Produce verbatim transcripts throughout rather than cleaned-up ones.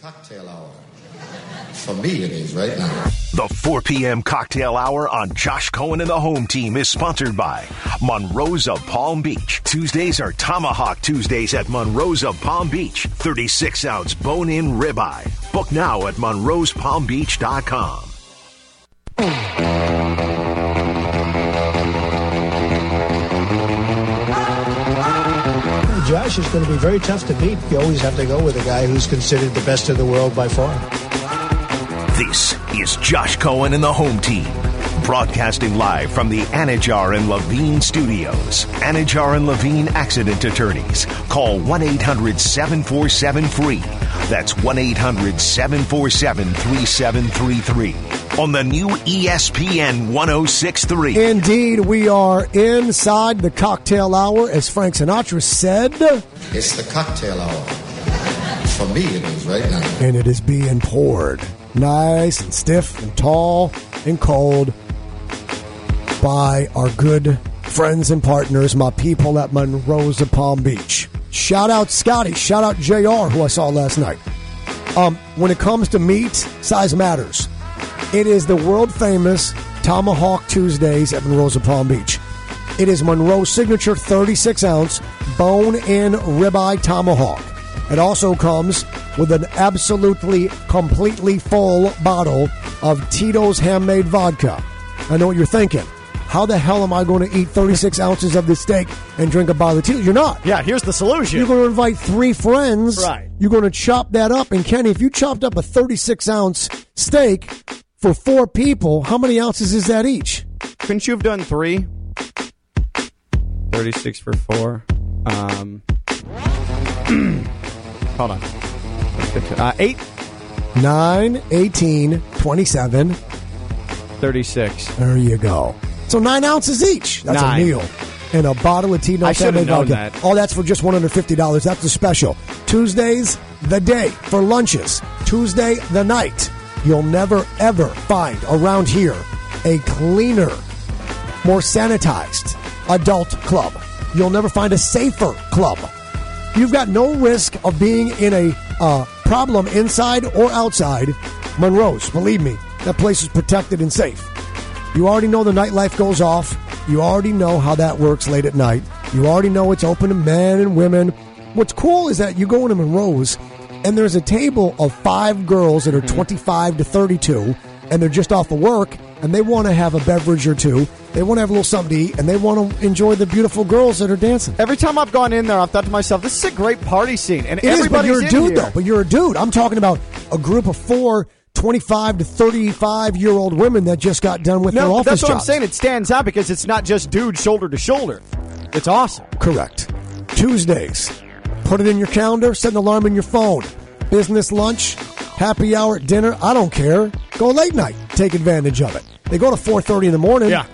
Cocktail hour. For me, it is right now. The four p.m. cocktail hour on Josh Cohen and the Home Team is sponsored by Monroe's of Palm Beach. Tuesdays are Tomahawk Tuesdays at Monroe's of Palm Beach. thirty-six ounce bone-in ribeye. Book now at monroes palm beach dot com. Josh, is going to be very tough to beat. You always have to go with a guy who's considered the best in the world by far. This is Josh Cohen and the Home Team, broadcasting live from the Anidjar and Levine studios. Anidjar and Levine accident attorneys. Call one eight hundred seven four seven FREE. That's one eight hundred seven four seven three seven three three. On the new E S P N ten sixty-three. Indeed, we are inside the cocktail hour, as Frank Sinatra said. It's the cocktail hour. For me, it is right now. And it is being poured. Nice and stiff and tall and cold by our good friends and partners, my people at Monroe's of Palm Beach. Shout out Scotty. Shout out J R, who I saw last night. Um, when it comes to meat, size matters. It is the world-famous Tomahawk Tuesdays at Monroe's of Palm Beach. It is Monroe's signature thirty-six ounce bone-in ribeye tomahawk. It also comes with an absolutely, completely full bottle of Tito's Handmade Vodka. I know what you're thinking. How the hell am I going to eat thirty-six ounces of this steak and drink a bottle of Tito's? You're not. Yeah, here's the solution. You're going to invite three friends. Right. You're going to chop that up. And, Kenny, if you chopped up a thirty-six ounce steak for four people, how many ounces is that each? Couldn't you have done three? thirty-six for four. Um, hold on. Uh, eight. Nine, eighteen, twenty-seven. thirty-six. There you go. So nine ounces each. That's nine. A meal. And a bottle of Tito's. I should have known that. Oh, that's for just one hundred fifty dollars. That's a special. Tuesdays, the day for lunches. Tuesday, the night. You'll never, ever find around here a cleaner, more sanitized adult club. You'll never find a safer club. You've got no risk of being in a uh, problem inside or outside Monroe's. Believe me, that place is protected and safe. You already know the nightlife goes off. You already know how that works late at night. You already know it's open to men and women. What's cool is that you go into Monroe's, and there's a table of five girls that are twenty-five to thirty-two, and they're just off of work, and they want to have a beverage or two. They want to have a little something to eat, and they want to enjoy the beautiful girls that are dancing. Every time I've gone in there, I've thought to myself, this is a great party scene. And it everybody's is, but you're a dude, here. though. But you're a dude. I'm talking about a group of four twenty-five to thirty-five-year-old women that just got done with no, their office jobs. That's what jobs. I'm saying. It stands out because it's not just dude shoulder to shoulder. It's awesome. Correct. Tuesdays. Put it in your calendar. Set an alarm in your phone. Business lunch, happy hour, dinner. I don't care. Go late night. Take advantage of it. They go to four thirty in the morning. Yeah.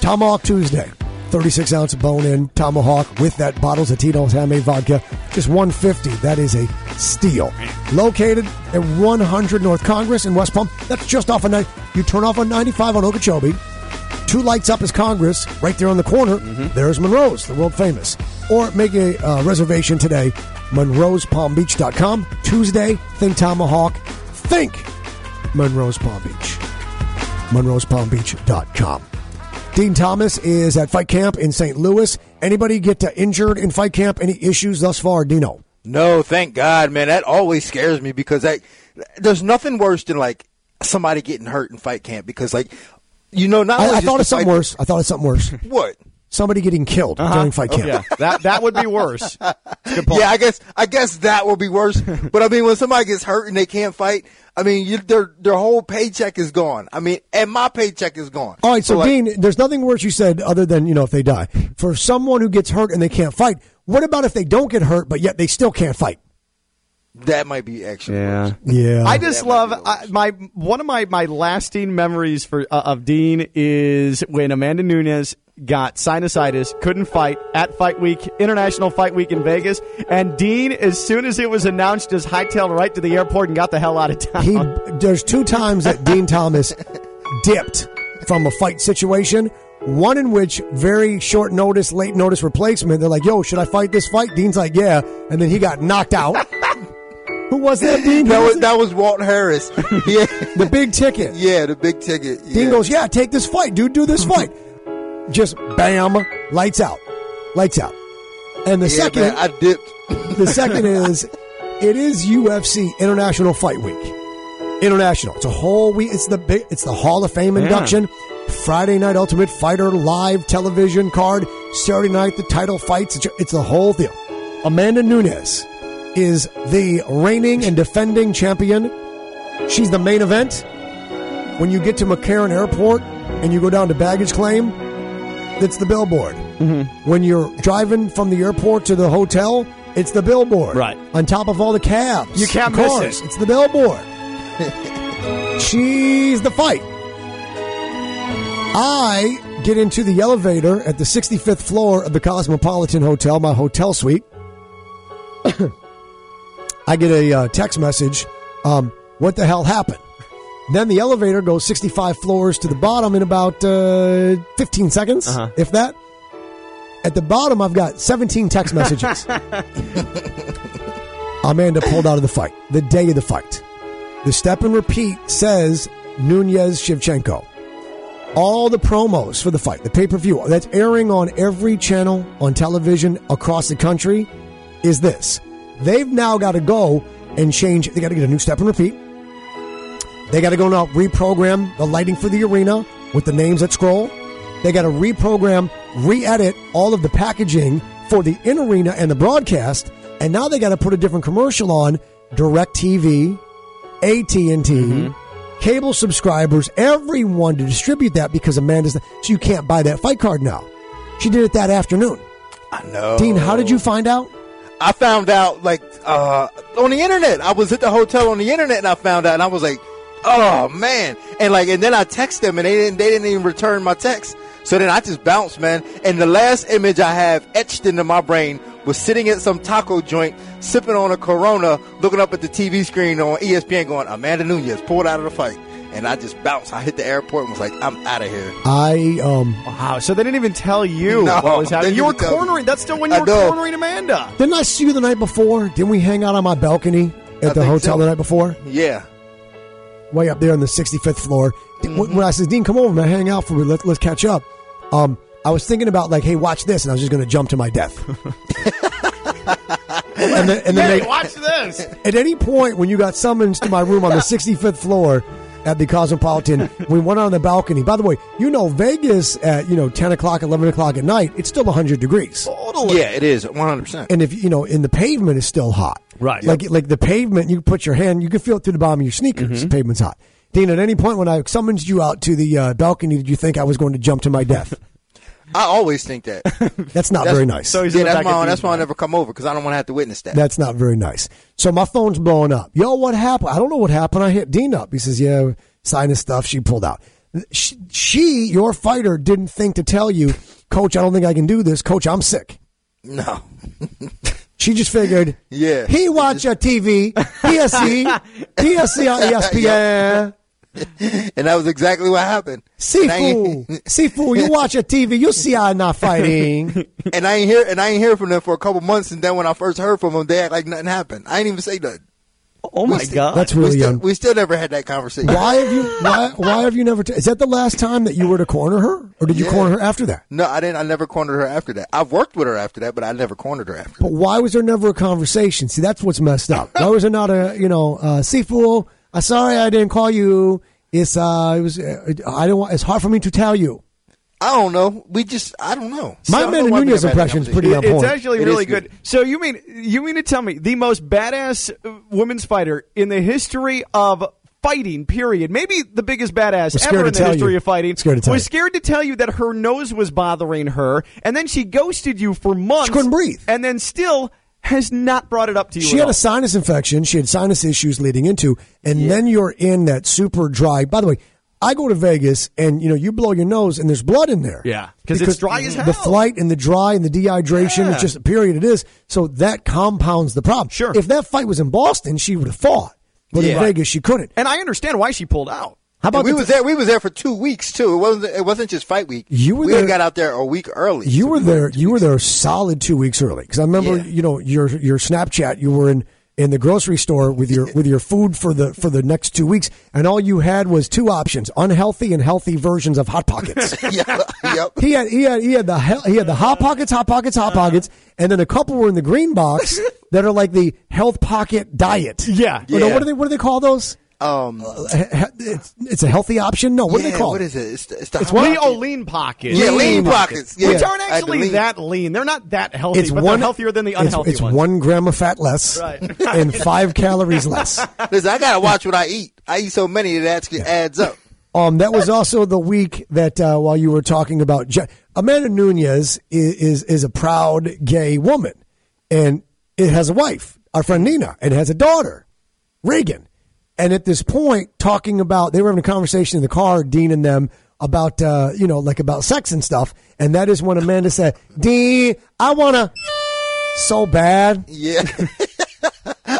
Tomahawk Tuesday. thirty-six ounce bone-in tomahawk with that bottles of Tito's Handmade Vodka. Just one hundred fifty dollars. That is a steal. Located at one hundred North Congress in West Palm. That's just off of ninety. You turn off on ninety-five on Okeechobee. Two lights up is Congress, right there on the corner. Mm-hmm. There's Monroe's, the world famous. Or make a uh, reservation today, monroes palm beach dot com. Tuesday, think Tomahawk, think Monroe's Palm Beach. monroes palm beach dot com. Dean Thomas is at fight camp in Saint Louis. Anybody get uh, injured in fight camp? Any issues thus far, Dino? No, thank God, man. That always scares me because I, there's nothing worse than like somebody getting hurt in fight camp because like, You know, not. I, I thought of something fight. worse. I thought of something worse. What? Somebody getting killed uh-huh. during fight camp. Oh, yeah. that that would be worse. Good point. Yeah, I guess I guess that would be worse. But I mean, when somebody gets hurt and they can't fight, I mean, you, their their whole paycheck is gone. I mean, and my paycheck is gone. All right, so, so like, Dean, there's nothing worse you said other than you know if they die. For someone who gets hurt and they can't fight, what about if they don't get hurt but yet they still can't fight? That might be actually yeah. worse. Yeah. I just that love I, my one of my, my lasting memories for uh, of Dean is when Amanda Nunes got sinusitis, couldn't fight at Fight Week, International Fight Week in Vegas, and Dean, as soon as it was announced, just hightailed right to the airport and got the hell out of town. He, there's two times that Dean Thomas dipped from a fight situation. One in which very short notice, late notice replacement. They're like, "Yo, should I fight this fight?" Dean's like, "Yeah," and then he got knocked out. Who was that, Dean? That was, that was Walt Harris. Yeah. The big ticket. Yeah, the big ticket. Yeah. Dean goes, yeah, take this fight, dude. Do this fight. Just bam, lights out. Lights out. And the yeah, second, man, I dipped. The second is, it is U F C International Fight Week. International. It's a whole week. It's the big, it's the Hall of Fame induction. Yeah. Friday night, Ultimate Fighter live television card. Saturday night, the title fights. It's the whole deal. Amanda Nunes is the reigning and defending champion. She's the main event. When you get to McCarran Airport and you go down to baggage claim, it's the billboard. Mm-hmm. When you're driving from the airport to the hotel, it's the billboard. Right. On top of all the cabs. You can't miss it. It's the billboard. She's the fight. I get into the elevator at the sixty-fifth floor of the Cosmopolitan Hotel, my hotel suite. I get a uh, text message, um, what the hell happened? Then the elevator goes sixty-five floors to the bottom in about uh, fifteen seconds, uh-huh. if that. At the bottom, I've got seventeen text messages. Amanda pulled out of the fight, the day of the fight. The step and repeat says Nunes-Shevchenko. All the promos for the fight, the pay-per-view, that's airing on every channel on television across the country is this. They've now got to go and change. They got to get a new step and repeat. They got to go now reprogram the lighting for the arena with the names that scroll. They got to reprogram, re-edit all of the packaging for the in-arena and the broadcast. And now they got to put a different commercial on DirecTV, A T and T, mm-hmm. cable subscribers, everyone to distribute that because Amanda's... The, so you can't buy that fight card now. She did it that afternoon. I know. Dean, how did you find out? I found out, like, uh, on the internet. I was at the hotel on the internet, and I found out, and I was like, oh, man. And, like, and then I texted them, and they didn't, they didn't even return my text. So then I just bounced, man. And the last image I have etched into my brain was sitting at some taco joint, sipping on a Corona, looking up at the T V screen on E S P N going, Amanda Nunes pulled out of the fight. And I just bounced. I hit the airport and was like, I'm out of here. I, um... Wow, so they didn't even tell you no, what was happening. You were cornering. Me. That's still when you I were know. cornering Amanda. Didn't I see you the night before? Didn't we hang out on my balcony at I the hotel so. the night before? Yeah. Way up there on the sixty-fifth floor. Mm-hmm. When I said, Dean, come over, man, hang out for me. Let, let's catch up. Um... I was thinking about, like, hey, watch this, and I was just going to jump to my death. and then, and then hey, they, watch this. At any point when you got summons to my room on the sixty-fifth floor at the Cosmopolitan, we went on the balcony. By the way, you know, Vegas at, you know, ten o'clock, eleven o'clock at night, it's still one hundred degrees. Totally. Yeah, it is, one hundred percent. And if, you know, and the pavement is still hot. Right. Like, like the pavement, you put your hand, you can feel it through the bottom of your sneakers. Mm-hmm. The pavement's hot. Dean, at any point when I summoned you out to the uh, balcony, did you think I was going to jump to my death? I always think that. That's not that's, very nice. So he's yeah, that's, my, that's why I never come over, because I don't want to have to witness that. That's not very nice. So my phone's blowing up. Yo, what happened? I don't know what happened. I hit Dean up. He says, yeah, sinus stuff. She pulled out. She, she, your fighter, didn't think to tell you, Coach, I don't think I can do this. Coach, I'm sick. No. She just figured, yeah, he watch just... a T V, P S C, P S C on E S P N. And that was exactly what happened. Sifu, Sifu, you watch a T V, you see I'm not fighting. And I ain't hear, and I ain't hear from them for a couple months. And then when I first heard from them, they act like nothing happened. I ain't even say nothing. Oh my still, god, that's really we young. Still, we still never had that conversation. Why have you? Why, why have you never? T- is that the last time that you were to corner her, or did you yeah. corner her after that? No, I didn't. I never cornered her after that. I've worked with her after that, but I never cornered her after. But why was there never a conversation? See, that's what's messed up. Why was there not a you know uh, Sifu? I'm sorry I didn't call you. It's uh, it was uh, I don't want. It's hard for me to tell you. I don't know. We just I don't know. My so Amanda Nunes impression is pretty on point. It's actually it really good. good. So you mean you mean to tell me the most badass women's fighter in the history of fighting? Period. Maybe the biggest badass ever in the history you. of fighting. Scared to was you. scared to tell you that her nose was bothering her, and then she ghosted you for months. She couldn't breathe, and then still. Has not brought it up to you. She at had all. a sinus infection. She had sinus issues leading into, and yeah. then you're in that super dry. By the way, I go to Vegas, and you know you blow your nose, and there's blood in there. Yeah, because it's dry as hell. The flight and the dry and the dehydration. Yeah. It's just a period. It is so that compounds the problem. Sure. If that fight was in Boston, she would have fought, but yeah. in Vegas she couldn't. And I understand why she pulled out. How about we the, was there? We was there for two weeks too. It wasn't. It wasn't just fight week. You were. We there, got out there a week early. You so were there. We were you were there, solid two weeks early. Because I remember, yeah. you know, your your Snapchat. You were in in the grocery store with your with your food for the for the next two weeks, and all you had was two options: unhealthy and healthy versions of Hot Pockets. Yeah, yep. He had he had he had the he had the Hot Pockets, Hot Pockets, Hot Pockets, and then a couple were in the green box that are like the Health Pocket Diet. Yeah, yeah. You know, what do they what do they call those? Um, it's, it's a healthy option. No, what yeah, do they call it? What is it? It's, it's the it's one, oh, lean pockets. Yeah, lean, lean pockets. pockets. Yeah. Which aren't actually lean. that lean. They're not that healthy, it's but one, they're healthier than the unhealthy it's, it's ones. It's one gram of fat less right. and five calories less. Listen, I got to watch what I eat. I eat so many that it actually yeah. adds up. Um, that was also the week that uh, while you were talking about Je- Amanda Nunes is, is is a proud gay woman, and it has a wife, our friend Nina, and has a daughter, Reagan. And at this point, talking about, they were having a conversation in the car, Dean and them, about, uh, you know, like about sex and stuff. And that is when Amanda said, Dean, I want to so bad. Yeah.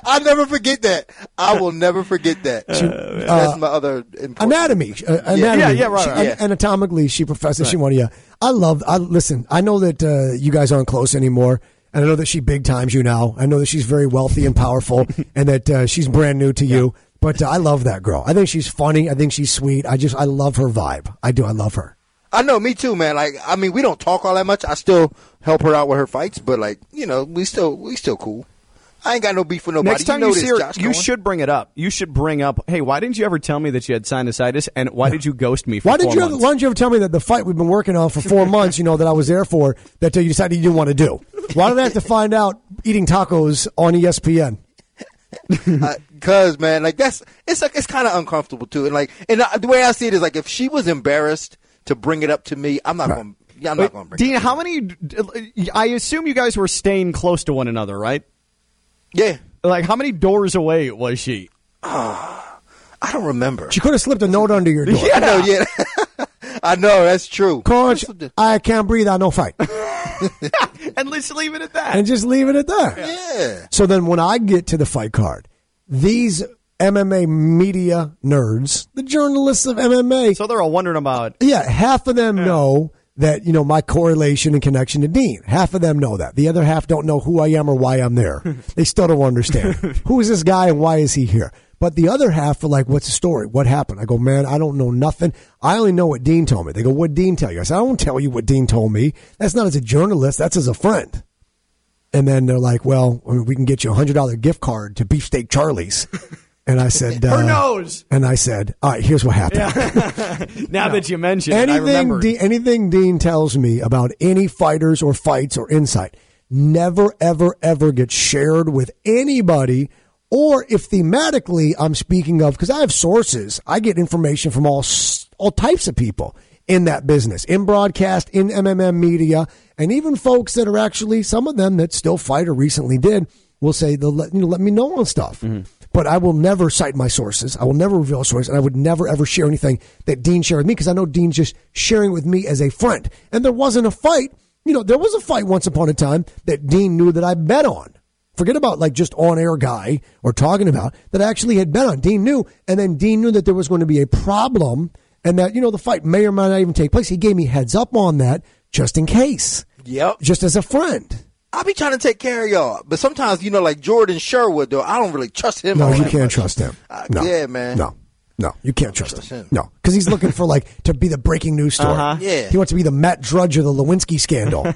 I'll never forget that. I will never forget that. She, uh, that's my other anatomy. Uh, anatomy. Yeah, yeah, yeah right. She, right. An- anatomically, she professes. Right. She wanted to, yeah. I love, I, listen, I know that uh, you guys aren't close anymore. And I know that she big times you now. I know that she's very wealthy and powerful and that uh, she's brand new to you. Yeah. But uh, I love that girl. I think she's funny. I think she's sweet. I just, I love her vibe. I do. I love her. I know. Me too, man. Like, I mean, we don't talk all that much. I still help her out with her fights, but like, you know, we still, we still cool. I ain't got no beef with nobody. Next time you, know you see this, her, Josh you Cohen. should bring it up. You should bring up, hey, why didn't you ever tell me that you had sinusitis, and why yeah. did you ghost me for why did four you, months? Why didn't you ever tell me that the fight we've been working on for four months, you know, that I was there for, that you decided you didn't want to do? Why did I have to find out eating tacos on E S P N? Because uh, man, like that's it's like it's kind of uncomfortable too, and like and uh, the way I see it is like if she was embarrassed to bring it up to me, I'm not right. going. I'm Wait, not going to bring. Dean, it up how many? I assume you guys were staying close to one another, right? Yeah. Like how many doors away was she? Oh, I don't remember. She could have slipped a note under your door. Yeah, I know. Yeah. I know that's true. Coach, I can't breathe. I no fight. And let's leave it at that. And just leave it at that. Yeah. So then when I get to the fight card, these M M A media nerds, the journalists of M M A. So they're all wondering about. Yeah. Half of them yeah. know that, you know, my correlation and connection to Dean. Half of them know that. The other half don't know who I am or why I'm there. They still don't understand. Who is this guy and why is he here? But the other half are like, what's the story? What happened? I go, man, I don't know nothing. I only know what Dean told me. They go, what'd Dean tell you? I said, I don't tell you what Dean told me. That's not as a journalist. That's as a friend. And then they're like, well, we can get you a one hundred dollars gift card to Beefsteak Charlie's. And I said, uh, her nose. And I said, all right, here's what happened. Yeah. now no. that you mentioned anything, it, I remember. De- anything Dean tells me about any fighters or fights or insight never, ever, ever gets shared with anybody. Or if thematically I'm speaking of, because I have sources, I get information from all all types of people in that business, in broadcast, in M M M media, and even folks that are actually, some of them that still fight or recently did, will say, they'll let, you know, let me know on stuff. Mm-hmm. But I will never cite my sources. I will never reveal sources, and I would never, ever share anything that Dean shared with me, because I know Dean's just sharing with me as a friend. And there wasn't a fight. You know, there was a fight once upon a time that Dean knew that I bet on. Forget about like just on-air guy or talking about that I actually had bet on. Dean knew, and then Dean knew that there was going to be a problem and that, you know, the fight may or may not even take place. He gave me heads up on that just in case. Yep. Just as a friend. I'll be trying to take care of y'all, but sometimes, you know, like Jordan Sherwood, though, I don't really trust him. No, you can't much. trust him. Uh, no. Yeah, man. No. No, you can't trust, trust him. him. No, because he's looking for like to be the breaking news story. Uh-huh. Yeah. He wants to be the Matt Drudge or the Lewinsky scandal.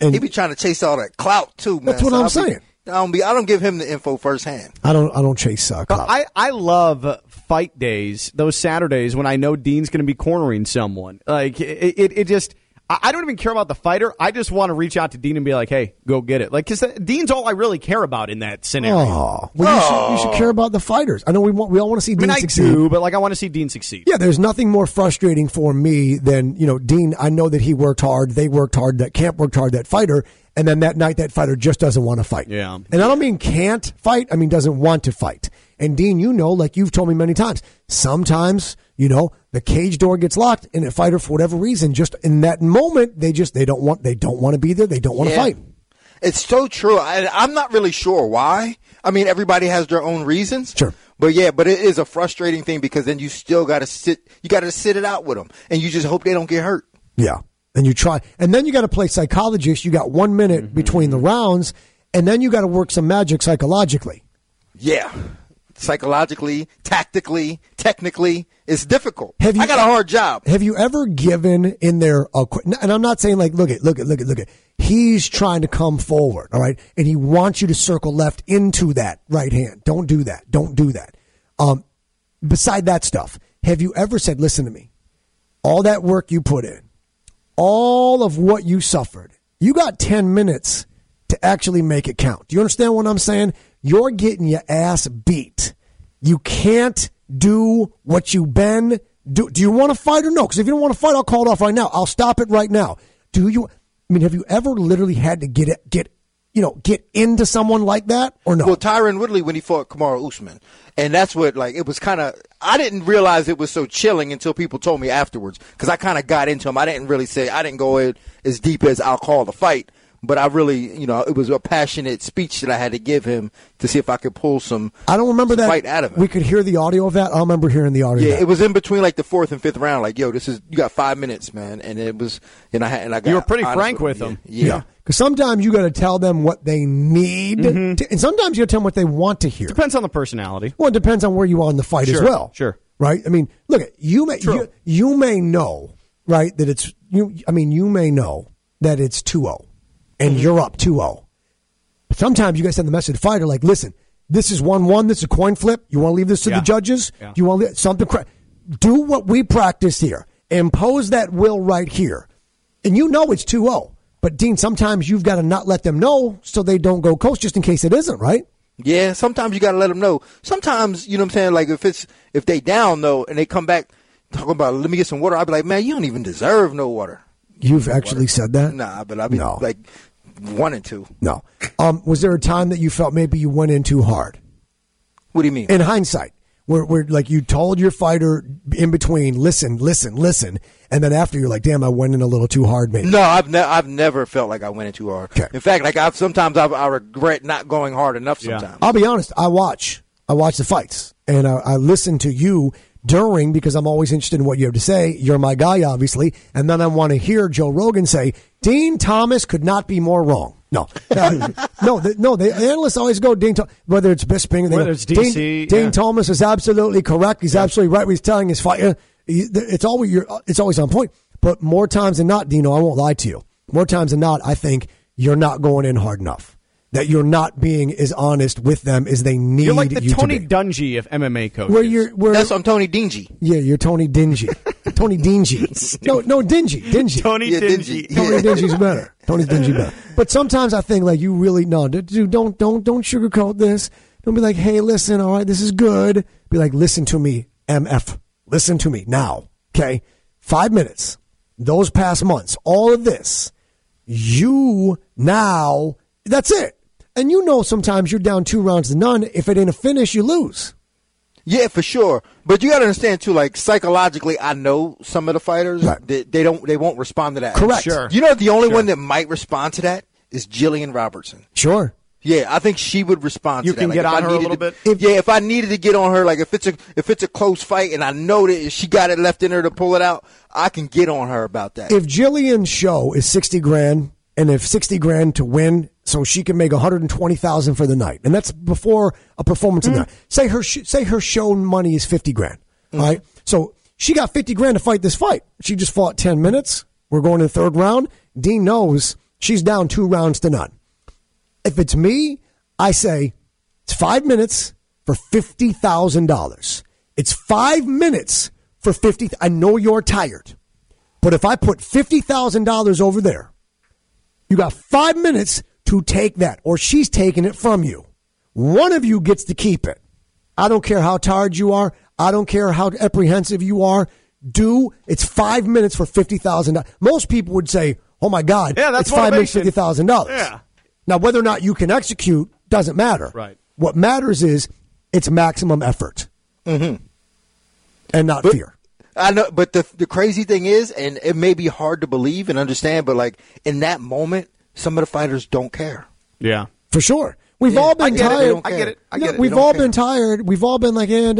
And he be trying to chase all that clout too, man. That's what so I'm I'll saying. Be, I don't be. I don't give him the info firsthand. I don't. I don't chase uh, clout. I I love fight days. Those Saturdays when I know Dean's going to be cornering someone. Like it. It, it just. I, I don't even care about the fighter. I just want to reach out to Dean and be like, "Hey, go get it." Like, because Dean's all I really care about in that scenario. Oh, well, oh. You, should, you should care about the fighters. I know we want. We all want to see I Dean mean, succeed. I do, but like, I want to see Dean succeed. Yeah, there's nothing more frustrating for me than, you know, Dean. I know that he worked hard. They worked hard. That camp worked hard. That fighter, and then that night, that fighter just doesn't want to fight. Yeah, and I don't mean can't fight. I mean doesn't want to fight. And Dean, you know, like you've told me many times, sometimes, you know, the cage door gets locked and a fighter, for whatever reason, just in that moment, they just, they don't want, they don't want to be there. They don't want yeah. to fight. It's so true. I, I'm not really sure why. I mean, everybody has their own reasons. Sure. But yeah, but it is a frustrating thing because then you still got to sit, you got to sit it out with them and you just hope they don't get hurt. Yeah. And you try, and then you got to play psychologist. You got one minute mm-hmm. between the rounds. And then you got to work some magic psychologically. Yeah. Psychologically, tactically, technically, it's difficult. Have you, I got a hard job. Have you ever given in there a – and I'm not saying like, look it, look it, look it, look it. He's trying to come forward, all right? And he wants you to circle left into that right hand. Don't do that. Don't do that. Um, beside that stuff, have you ever said, listen to me, all that work you put in, all of what you suffered, you got ten minutes to actually make it count. Do you understand what I'm saying? You're getting your ass beat. You can't do what you've been do. Do you want to fight or no? Because if you don't want to fight, I'll call it off right now. I'll stop it right now. Do you? I mean, have you ever literally had to get it, get, you know, get into someone like that or no? Well, Tyron Woodley when he fought Kamaru Usman, and that's what like it was kind of. I didn't realize it was so chilling until people told me afterwards because I kind of got into him. I didn't really say I didn't go in as deep as I'll call the fight. But I really, you know, it was a passionate speech that I had to give him to see if I could pull some I don't remember that fight out of him. We could hear the audio of that. I remember hearing the audio. Yeah, of that. It was in between like the fourth and fifth round. Like, yo, this is you got five minutes, man. And it was, and I had, and I got. You were pretty frank with them. Yeah, because yeah. yeah. sometimes you got to tell them what they need, mm-hmm. to, and sometimes you got to tell them what they want to hear. Depends on the personality. Well, it depends on where you are in the fight sure, as well. Sure. Right. I mean, look at you may you, you may know right that it's you. I mean, you may know that it's two oh. And you're up two oh. Sometimes you guys send the message to the fighter like, listen, this is one one. This is a coin flip. You want to leave this to yeah. the judges? Yeah. You want to leave something? Cra- Do what we practice here. Impose that will right here. And you know it's two oh. But, Dean, sometimes you've got to not let them know so they don't go coast just in case it isn't, right? Yeah, sometimes you got to let them know. Sometimes, you know what I'm saying, like if it's if they down, though, and they come back talking about, let me get some water, I'd be like, man, you don't even deserve no water. You've no actually water. Said that? Nah, but I'd be no. like... One and two. No. Um, was there a time that you felt maybe you went in too hard? What do you mean? In hindsight, where, where like you told your fighter in between, listen, listen, listen, and then after you're like, damn, I went in a little too hard, maybe. No, I've ne- I've never felt like I went in too hard. Okay. In fact, like I've sometimes I've, I regret not going hard enough. Sometimes yeah. I'll be honest. I watch I watch the fights and I, I listen to you during because I'm always interested in what you have to say. You're my guy, obviously, and then I want to hear Joe Rogan say. Dean Thomas could not be more wrong. No, uh, no, the, no. The analysts always go Dean, whether it's Bisping, whether go, it's D C. Dean, yeah. Dean Thomas is absolutely correct. He's yeah. absolutely right. What he's telling his fight. It's always you're, it's always on point. But more times than not, Dino, I won't lie to you. More times than not, I think you're not going in hard enough. That you're not being as honest with them as they need you to be. You're like the Tony Dungy of M M A coaches. Where you're, where, That's I'm Tony Dingy. Yeah, you're Tony Dingy. Tony Dingy. No, no, Dingy. Dingy. Tony yeah, Dingy. Tony yeah. Dingy's better. Tony Dingy better. But sometimes I think like you really no, dude. Don't don't don't sugarcoat this. Don't be like, hey, listen, all right, this is good. Be like, listen to me, M F. Listen to me now, okay? Five minutes. Those past months, all of this, you now. That's it. And you know sometimes you're down two rounds to none. If it ain't a finish, you lose. Yeah, for sure. But you got to understand, too, like psychologically, I know some of the fighters, right. they, they don't, they won't respond to that. Correct. Sure. You know the only sure. one that might respond to that is Jillian Robertson. Sure. Yeah, I think she would respond you to that. You can like, get on her a little to, bit. If, yeah, if I needed to get on her, like if it's a if it's a close fight and I know that she got it left in her to pull it out, I can get on her about that. If Jillian's show is sixty grand and if sixty grand to win, so she can make one hundred twenty thousand dollars for the night, and that's before a performance mm-hmm. of the night. Say her sh- say her show money is fifty grand, mm-hmm. all right? So she got fifty grand to fight this fight. She just fought ten minutes. We're going to the third round. Dean knows she's down two rounds to none. If it's me, I say it's five minutes for fifty thousand dollars. It's five minutes for fifty thousand dollars. I know you're tired, but if I put fifty thousand dollars over there, you got five minutes to take that, or she's taking it from you. One of you gets to keep it. I don't care how tired you are. I don't care how apprehensive you are. Do it's five minutes for fifty thousand dollars. Most people would say, oh, my God, yeah, that's it's motivation. five minutes, fifty thousand dollars. Yeah. Now, whether or not you can execute doesn't matter. Right. What matters is it's maximum effort mm-hmm. and not but- fear. I know, but the the crazy thing is, and it may be hard to believe and understand, but like in that moment, some of the fighters don't care. Yeah. For sure. We've yeah, all been I tired. It, I get it. I get no, it. We've all care. been tired. We've all been like, eh,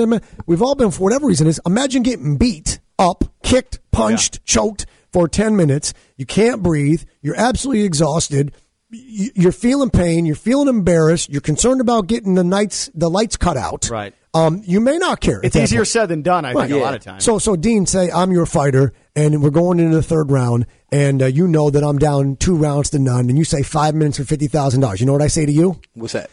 we've all been, for whatever reason is, imagine getting beat up, kicked, punched, yeah. choked for ten minutes. You can't breathe. You're absolutely exhausted. you're feeling pain, you're feeling embarrassed, you're concerned about getting the nights, the lights cut out. Right. Um, you may not care. It's easier point. said than done, I right. think, yeah. a lot of times. So, so Dean, say, I'm your fighter, and we're going into the third round, and uh, you know that I'm down two rounds to none, and you say five minutes for fifty thousand dollars. You know what I say to you? What's that?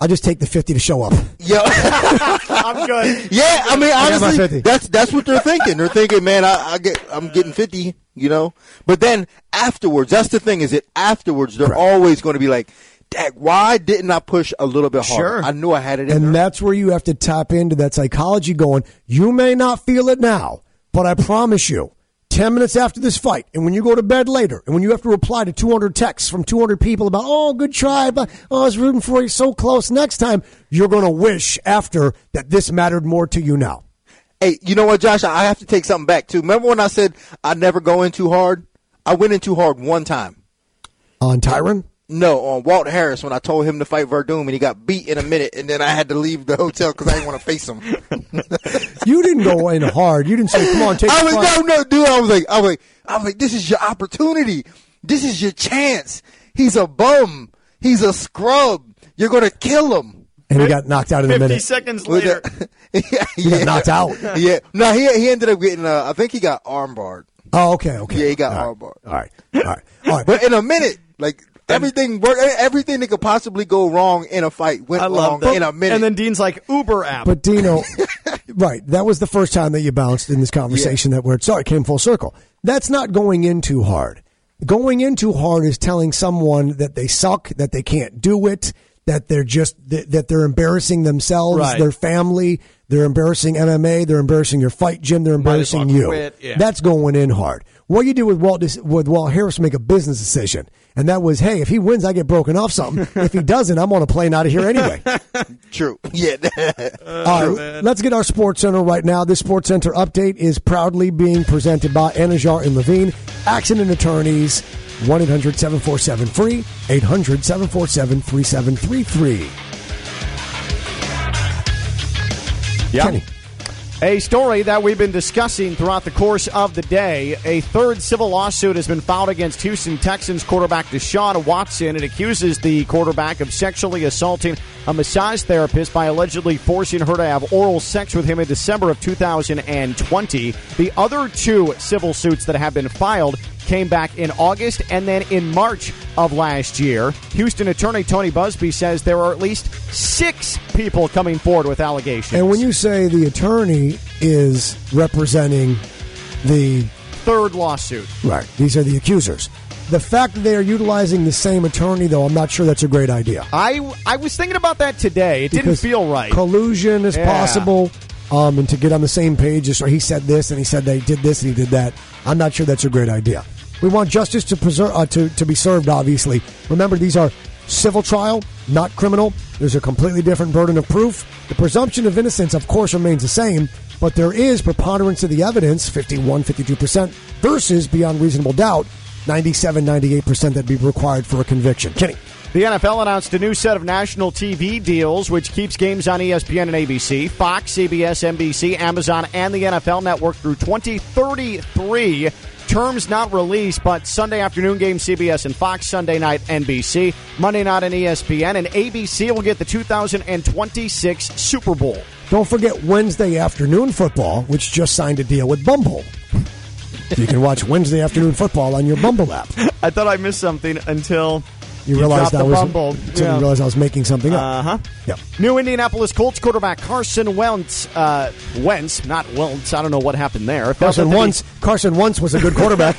I'll just take the fifty to show up. Yo. I'm good. Yeah, I mean, honestly, I that's that's what they're thinking. They're thinking, man, I, I get, I'm getting fifty, you know. But then afterwards, that's the thing, is that afterwards they're right. always going to be like, Dad, why didn't I push a little bit harder? Sure. I knew I had it in and there. And that's where you have to tap into that psychology going, you may not feel it now, but I promise you, ten minutes after this fight, and when you go to bed later, and when you have to reply to two hundred texts from two hundred people about, oh, good try, but oh, I was rooting for you, so close, next time, you're going to wish after that this mattered more to you now. Hey, you know what, Josh? I have to take something back, too. Remember when I said I never go in too hard? I went in too hard one time. On Tyron? No, on Walt Harris, when I told him to fight Verdum, and he got beat in a minute, and then I had to leave the hotel because I didn't want to face him. You didn't go in hard. You didn't say, come on, take I was, no, no, dude, I was like, I was like, I was like, this is your opportunity. This is your chance. He's a bum. He's a scrub. You're going to kill him. And he got knocked out in a minute. fifty seconds later. yeah, yeah. He got knocked out. Yeah. No, he he ended up getting, uh, I think he got armbarred. Oh, okay, okay. Yeah, he got All right. armbarred. All right, all right, all right. But in a minute, like, Everything worked, everything that could possibly go wrong in a fight went wrong in a minute. And then Dean's like, Uber app. But Dino, right, that was the first time that you bounced in this conversation yeah. that we're, sorry, it came full circle. That's not going in too hard. Going in too hard is telling someone that they suck, that they can't do it, that they're just, that they're embarrassing themselves, right. their family, they're embarrassing M M A, they're embarrassing your fight gym, they're embarrassing you. Yeah. That's going in hard. What you do with Walt, with Walt Harris, make a business decision. And that was, hey, if he wins, I get broken off something. If he doesn't, I'm on a plane out of here anyway. True. Yeah. All right, uh, let's get our Sports Center right now. This Sports Center update is proudly being presented by Anidjar and Levine, accident attorneys, one eight hundred seven four seven free, eight hundred seven four seven three seven three three. Yeah. Kenny. A story that we've been discussing throughout the course of the day. A third civil lawsuit has been filed against Houston Texans quarterback Deshaun Watson. It accuses the quarterback of sexually assaulting a massage therapist by allegedly forcing her to have oral sex with him in December of two thousand twenty. The other two civil suits that have been filed came back in August and then in March of last year. Houston attorney Tony Busby says there are at least six people coming forward with allegations. And when you say the attorney is representing the third lawsuit. Right. These are the accusers. The fact that they are utilizing the same attorney, though, I'm not sure that's a great idea. I, I was thinking about that today. It because didn't feel right. Collusion is yeah. possible. Um, and to get on the same page, just, or he said this and he said they did this and he did that. I'm not sure that's a great idea. We want justice to preserve, uh, to, to be served, obviously. Remember, these are civil trial, not criminal. There's a completely different burden of proof. The presumption of innocence, of course, remains the same, but there is preponderance of the evidence, fifty-one, fifty-two percent, versus beyond reasonable doubt, ninety-seven, ninety-eight percent that'd be required for a conviction. Kenny. The N F L announced a new set of national T V deals, which keeps games on E S P N and A B C, Fox, C B S, N B C, Amazon, and the N F L Network through twenty thirty-three. Terms not released, but Sunday afternoon game C B S and Fox, Sunday night N B C, Monday night on E S P N, and A B C will get the two thousand twenty-six Super Bowl. Don't forget Wednesday afternoon football, which just signed a deal with Bumble. You can watch Wednesday afternoon football on your Bumble app. I thought I missed something until... You, you realized I was until yeah. you realized I was making something up. Uh huh. Yep. New Indianapolis Colts quarterback Carson Wentz, uh, Wentz, not Wentz. I don't know what happened there. Carson Wentz. Be- Carson Wentz was a good quarterback.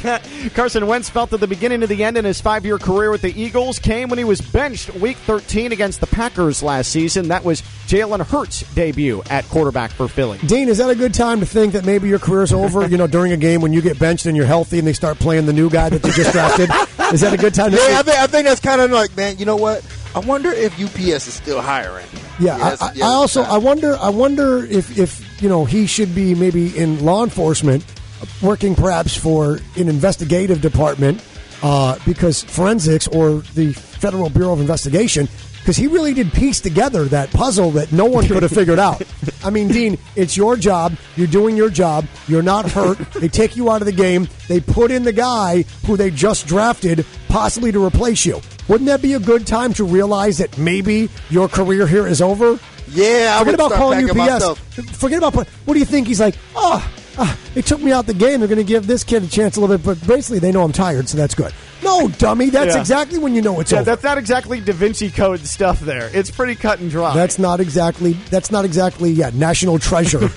Carson Wentz felt that the beginning to the end in his five-year career with the Eagles came when he was benched Week thirteen against the Packers last season. That was Jalen Hurts' debut at quarterback for Philly. Dean, is that a good time to think that maybe your career's over? You know, during a game when you get benched and you're healthy and they start playing the new guy that they just drafted. Is that a good time to yeah, think? I think? I think that's kind. Kind of like, man, you know what? I wonder if U P S is still hiring. Yeah, yes, I, I, yes, I also I wonder I wonder if, if you know he should be maybe in law enforcement, working perhaps for an investigative department, uh, because forensics or the Federal Bureau of Investigation, because he really did piece together that puzzle that no one could have figured out. I mean, Dean, it's your job. You're doing your job. You're not hurt. They take you out of the game. They put in the guy who they just drafted, possibly to replace you. Wouldn't that be a good time to realize that maybe your career here is over? Yeah, I forget about calling U P S. Myself. Forget about what do you think? He's like, oh, uh, they took me out the game. They're going to give this kid a chance a little bit, but basically they know I'm tired, so that's good. No, dummy, that's yeah. exactly when you know it's yeah, over. That's not exactly Da Vinci Code stuff. There, it's pretty cut and dry. That's not exactly. That's not exactly. Yeah, National Treasure.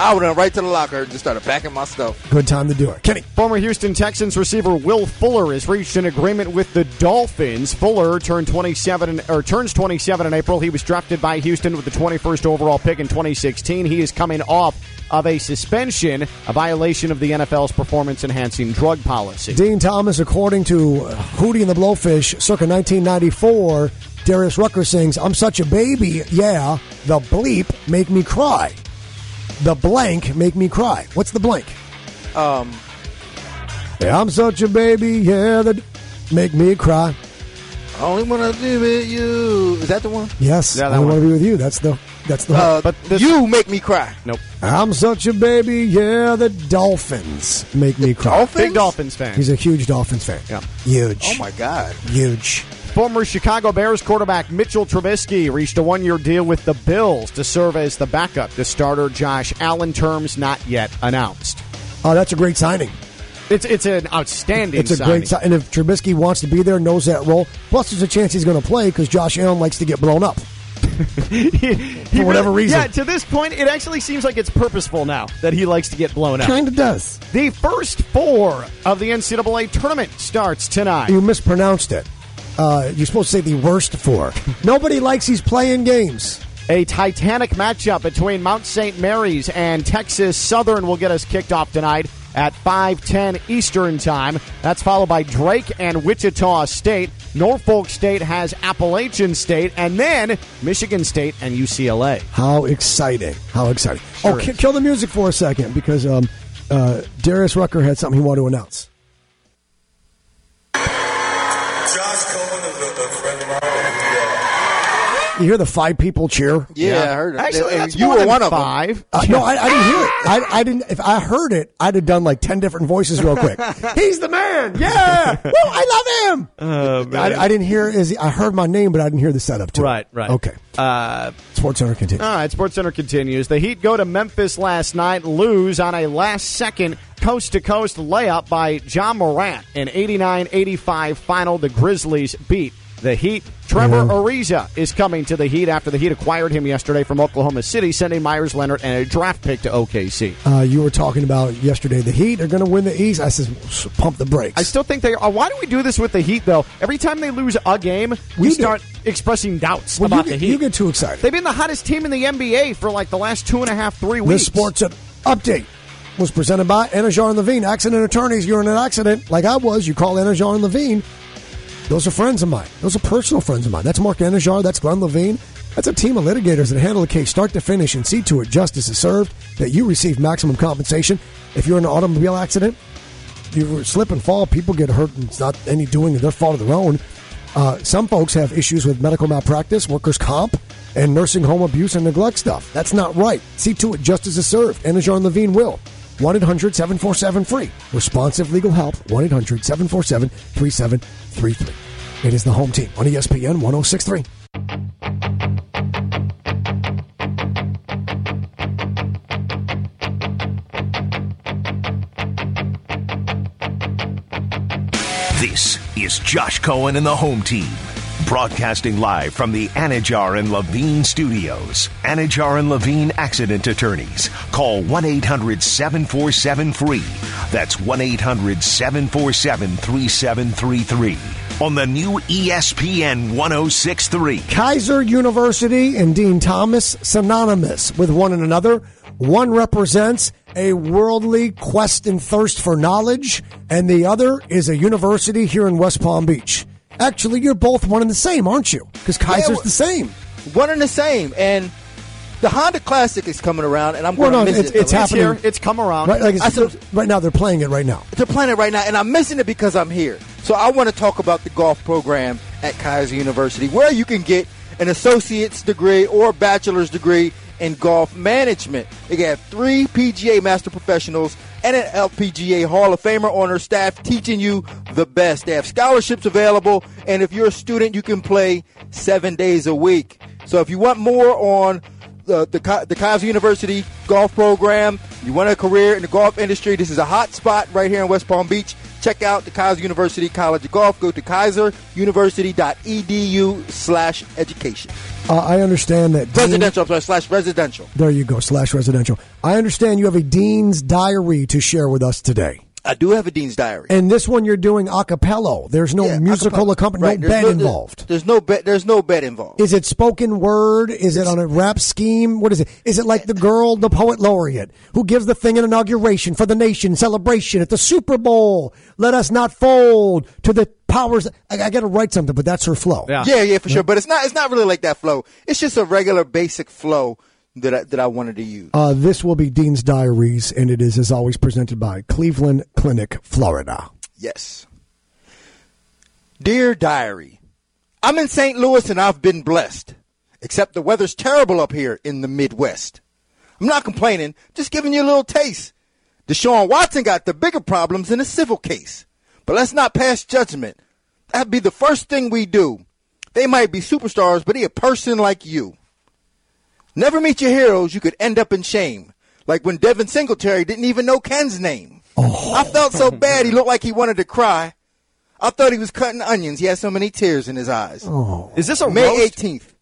I would have right to the locker and just started packing my stuff. Good time to do it. Kenny. Former Houston Texans receiver Will Fuller has reached an agreement with the Dolphins. Fuller turned twenty-seven or turns twenty-seven in April. He was drafted by Houston with the twenty-first overall pick in twenty sixteen. He is coming off of a suspension, a violation of the N F L's performance-enhancing drug policy. Dean Thomas, according to Hootie and the Blowfish, circa nineteen ninety-four, Darius Rucker sings, I'm such a baby, yeah, the bleep make me cry. The blank make me cry. What's the blank? Um, yeah, I'm such a baby, yeah, that make me cry. Only wanna be with you. Is that the one? Yes, yeah, I wanna be with you. That's the that's the. Uh, but this, you make me cry. Nope. I'm such a baby, yeah, the Dolphins make me cry. Dolphins? Big Dolphins fan. He's a huge Dolphins fan. Yeah, huge. Oh my God, huge. Former Chicago Bears quarterback Mitchell Trubisky reached a one-year deal with the Bills to serve as the backup to starter Josh Allen. Terms not yet announced. Oh, that's a great signing. It's it's an outstanding it's a signing. Great si- and if Trubisky wants to be there, knows that role, plus there's a chance he's going to play because Josh Allen likes to get blown up. he, he For whatever really, reason. Yeah, to this point, it actually seems like it's purposeful now that he likes to get blown up. Kind of does. The first four of the N C double A tournament starts tonight. You mispronounced it. Uh, you're supposed to say the worst four. Nobody likes these play-in games. A titanic matchup between Mount Saint Mary's and Texas Southern will get us kicked off tonight at five ten Eastern Time. That's followed by Drake and Wichita State. Norfolk State has Appalachian State. And then Michigan State and U C L A. How exciting. How exciting. Sure oh, k- kill the music for a second because um, uh, Darius Rucker had something he wanted to announce. You hear the five people cheer? Yeah, yeah. I heard it. Actually, that's you were one of five. Uh, no, I, I didn't hear it. I, I didn't. If I heard it, I'd have done like ten different voices real quick. He's the man. Yeah. Woo, I love him. Oh, man. I, I didn't hear. Is I heard my name, but I didn't hear the setup too. Right. Right. Okay. Uh, SportsCenter continues. All right. SportsCenter continues. The Heat go to Memphis last night, lose on a last-second coast-to-coast layup by Ja Morant. An eighty-nine eighty-five final. The Grizzlies beat the Heat. Trevor yeah. Ariza is coming to the Heat after the Heat acquired him yesterday from Oklahoma City, sending Myers Leonard and a draft pick to O K C. Uh, you were talking about yesterday the Heat are going to win the East. I said, pump the brakes. I still think they are. Why do we do this with the Heat, though? Every time they lose a game, we, we start expressing doubts well, about get, the Heat. You get too excited. They've been the hottest team in the N B A for like the last two and a half, three weeks. The Sports Update was presented by Anidjar and Levine. Accident attorneys, you're in an accident like I was. You call Anidjar and Levine. Those are friends of mine. Those are personal friends of mine. That's Mark Anidjar. That's Glenn Levine. That's a team of litigators that handle the case start to finish and see to it justice is served, that you receive maximum compensation. If you're in an automobile accident, you slip and fall, people get hurt, and it's not any doing of their fault of their own. Uh, some folks have issues with medical malpractice, workers' comp, and nursing home abuse and neglect stuff. That's not right. See to it justice is served. Anidjar and Levine will. one eight hundred seven four seven FREE. Responsive legal help. one eight hundred seven four seven three seven three three. It is the home team on E S P N ten sixty-three. This is Josh Cohen and the home team, broadcasting live from the Anidjar and Levine studios. Anidjar and Levine accident attorneys. Call one eight hundred seven four seven FREE. That's one eight hundred seven four seven three seven three three. On the new E S P N ten sixty-three. Keiser University and Dean Thomas, synonymous with one another. One represents a worldly quest and thirst for knowledge, and the other is a university here in West Palm Beach. Actually, you're both one and the same, aren't you? Because Kaiser's yeah, the same. One and the same. And the Honda Classic is coming around, and I'm well, going to no, miss it's, it. It's happening. It's, here. It's come around. Right, like it's, said, right now, they're playing it right now. They're playing it right now, and I'm missing it because I'm here. So I want to talk about the golf program at Keiser University, where you can get an associate's degree or a bachelor's degree in golf management. They have three P G A Master Professionals and an L P G A Hall of Famer on her staff teaching you the best. They have scholarships available, and if you're a student, you can play seven days a week. So if you want more on the, the, the Keiser University golf program, you want a career in the golf industry, this is a hot spot right here in West Palm Beach. Check out the Keiser University College of Golf. Go to keiser university dot e d u slash education. Uh, I understand that... Residential, Dean, I'm sorry, slash residential. There you go, slash residential. I understand you have a Dean's Diary to share with us today. I do have a Dean's Diary. And this one you're doing a cappella. There's no yeah, musical accompaniment, right. no there's bed no, involved. There's no bed There's no bed involved. Is it spoken word? Is it's, it on a rap scheme? What is it? Is it like the girl, the poet laureate, who gives the thing an inauguration for the nation celebration at the Super Bowl? Let us not fold to the powers. I, I got to write something, but that's her flow. Yeah, yeah, yeah for yeah. sure. But it's not It's not really like that flow. It's just a regular basic flow that I, that I wanted to use. Uh, this will be Dean's Diaries, and it is, as always, presented by Cleveland Clinic, Florida. Yes. Dear Diary, I'm in Saint Louis and I've been blessed, except the weather's terrible up here in the Midwest. I'm not complaining, just giving you a little taste. Deshaun Watson got the bigger problems in a civil case, but let's not pass judgment. That'd be the first thing we do. They might be superstars, but he a person like you. Never meet your heroes, you could end up in shame. Like when Devin Singletary didn't even know Ken's name. Oh. I felt so bad he looked like he wanted to cry. I thought he was cutting onions. He had so many tears in his eyes. Oh. Is this a May eighteenth,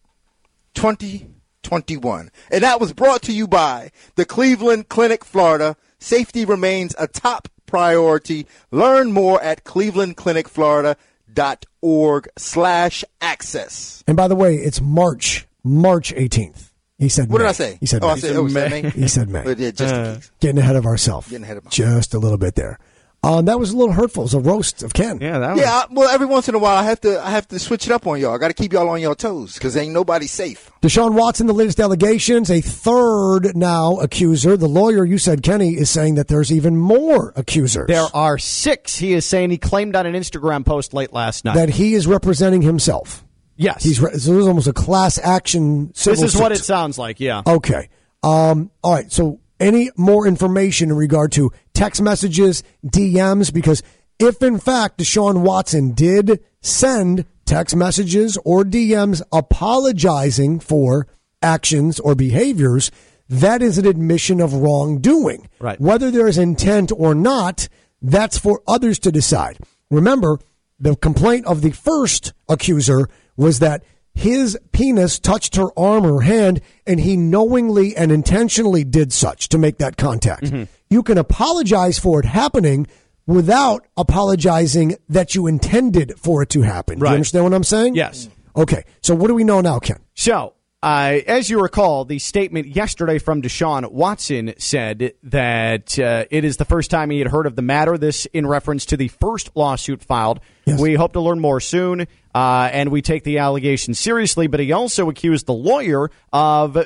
twenty twenty-one. And that was brought to you by the Cleveland Clinic, Florida. Safety remains a top priority. Learn more at cleveland clinic florida dot org slash access. And by the way, it's March, March eighteenth. He said what May. Did I say? He said oh, May. I said, oh, May. May. He said May. But yeah, just uh, getting ahead of ourselves. Getting ahead of myself. Just a little bit there. Um, that was a little hurtful. It was a roast of Ken. Yeah, that was. Yeah, I, well, every once in a while, I have to I have to switch it up on y'all. I got to keep y'all on your toes because ain't nobody safe. Deshaun Watson, the latest allegations, a third now accuser. The lawyer, you said, Kenny, is saying that there's even more accusers. There are six. He is saying he claimed on an Instagram post late last night that he is representing himself. Yes. He's re- so this is almost a class action civil This is suit. What it sounds like, yeah. Okay. Um, all right, so any more information in regard to text messages, D Ms? Because if, in fact, Deshaun Watson did send text messages or D Ms apologizing for actions or behaviors, that is an admission of wrongdoing. Right. Whether there is intent or not, that's for others to decide. Remember, the complaint of the first accuser was that his penis touched her arm or hand, and he knowingly and intentionally did such to make that contact. Mm-hmm. You can apologize for it happening without apologizing that you intended for it to happen. Right. You understand what I'm saying? Yes. Okay. So what do we know now, Ken? So, uh, as you recall, the statement yesterday from Deshaun Watson said that uh, it is the first time he had heard of the matter. This in reference to the first lawsuit filed. Yes. We hope to learn more soon. Uh, and we take the allegation seriously, but he also accused the lawyer of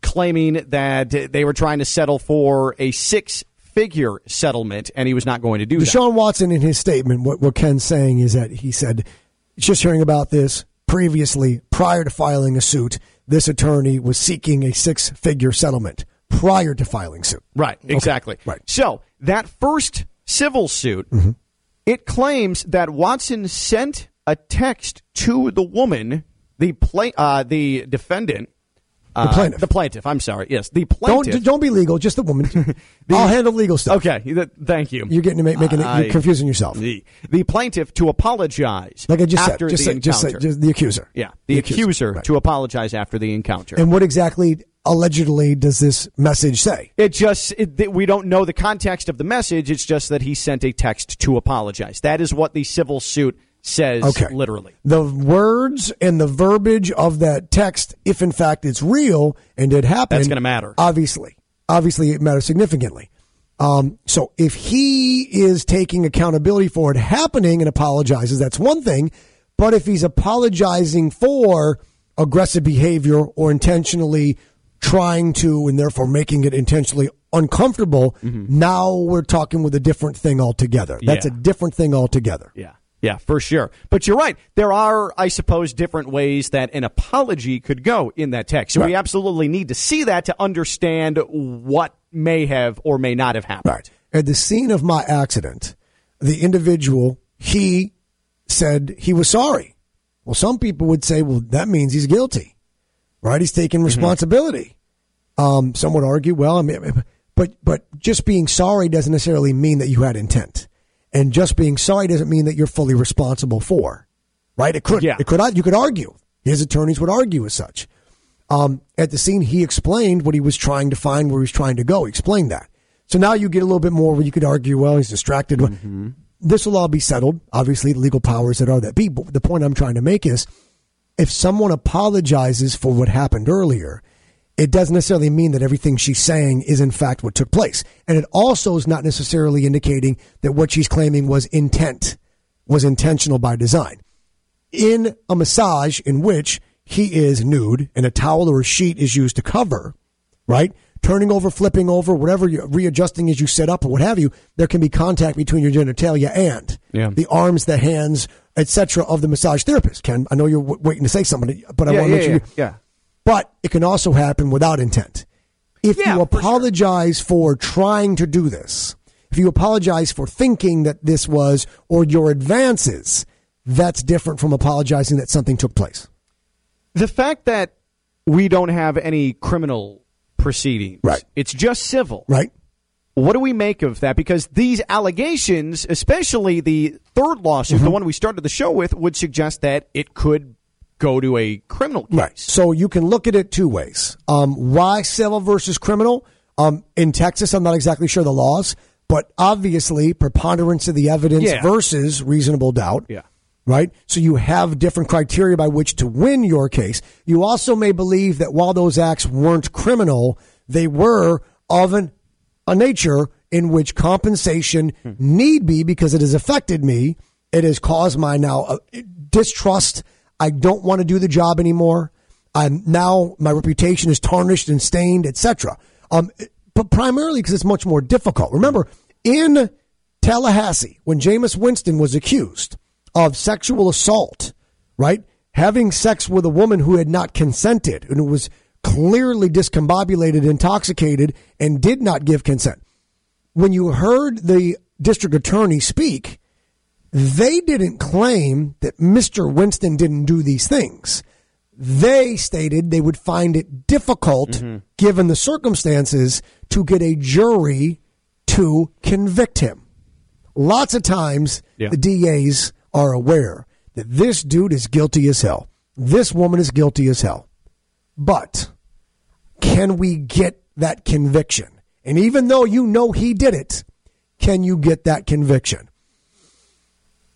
claiming that they were trying to settle for a six-figure settlement, and he was not going to do Deshaun that. Deshaun Watson, in his statement, what, what Ken's saying is that he said, just hearing about this previously, prior to filing a suit, this attorney was seeking a six-figure settlement prior to filing suit. Right, exactly. Okay, right. So that first civil suit, mm-hmm. it claims that Watson sent a text to the woman, the pla- uh, the defendant, uh, the plaintiff. The plaintiff. I'm sorry. Yes, the plaintiff. Don't don't be legal. Just the woman. the, I'll handle legal stuff. Okay. Th- thank you. You're getting to make making uh, it, you're confusing yourself. The, the plaintiff to apologize. Like I just after said. Just the say, just, say, just the accuser. Yeah. The, the accuser, accuser right. to apologize after the encounter. And what exactly? Allegedly, does this message say? It just, it, we don't know the context of the message. It's just that he sent a text to apologize. That is what the civil suit says, okay. Literally. The words and the verbiage of that text, if in fact it's real and it happened. That's going to matter. Obviously. Obviously, it matters significantly. Um, so if he is taking accountability for it happening and apologizes, that's one thing. But if he's apologizing for aggressive behavior or intentionally trying to, and therefore making it intentionally uncomfortable, mm-hmm. now we're talking with a different thing altogether. That's yeah. a different thing altogether. Yeah, yeah, for sure. But you're right. There are, I suppose, different ways that an apology could go in that text. So right. we absolutely need to see that to understand what may have or may not have happened. Right. At the scene of my accident, the individual, he said he was sorry. Well, some people would say, well, that means he's guilty, right? He's taking responsibility. Mm-hmm. Um, some would argue, well, I mean, but but just being sorry doesn't necessarily mean that you had intent, and just being sorry doesn't mean that you're fully responsible for, right? It could, yeah. it could, you could argue. His attorneys would argue as such. Um, at the scene, he explained what he was trying to find, where he was trying to go. He explained that. So now you get a little bit more where you could argue, well, he's distracted. Mm-hmm. This will all be settled, obviously, the legal powers that are that be. But the point I'm trying to make is, if someone apologizes for what happened earlier, it doesn't necessarily mean that everything she's saying is, in fact, what took place. And it also is not necessarily indicating that what she's claiming was intent, was intentional by design. In a massage in which he is nude and a towel or a sheet is used to cover, right? Turning over, flipping over, whatever, you're readjusting as you sit up or what have you, there can be contact between your genitalia and yeah. the arms, the hands, et cetera of the massage therapist. Ken, I know you're w- waiting to say something, but I yeah, want to yeah, make sure. Yeah, yeah. But it can also happen without intent. If yeah, you apologize for, sure. for trying to do this, if you apologize for thinking that this was, or your advances, that's different from apologizing that something took place. The fact that we don't have any criminal proceedings. Right. It's just civil. Right. What do we make of that? Because these allegations, especially the third lawsuit, mm-hmm. the one we started the show with, would suggest that it could go to a criminal case. Right. So you can look at it two ways. Um, why civil versus criminal? Um, in Texas, I'm not exactly sure the laws, but obviously preponderance of the evidence yeah. versus reasonable doubt. Yeah. Right? So you have different criteria by which to win your case. You also may believe that while those acts weren't criminal, they were of an, a nature in which compensation hmm. need be because it has affected me. It has caused my now uh, distrust. I don't want to do the job anymore. I'm now, my reputation is tarnished and stained, et cetera. Um, but primarily because it's much more difficult. Remember, in Tallahassee, when Jameis Winston was accused of sexual assault, right? Having sex with a woman who had not consented and was clearly discombobulated, intoxicated, and did not give consent. When you heard the district attorney speak, they didn't claim that Mister Winston didn't do these things. They stated they would find it difficult, mm-hmm. given the circumstances, to get a jury to convict him. Lots of times, yeah. the D As are aware that this dude is guilty as hell. This woman is guilty as hell. But can we get that conviction? And even though you know he did it, can you get that conviction?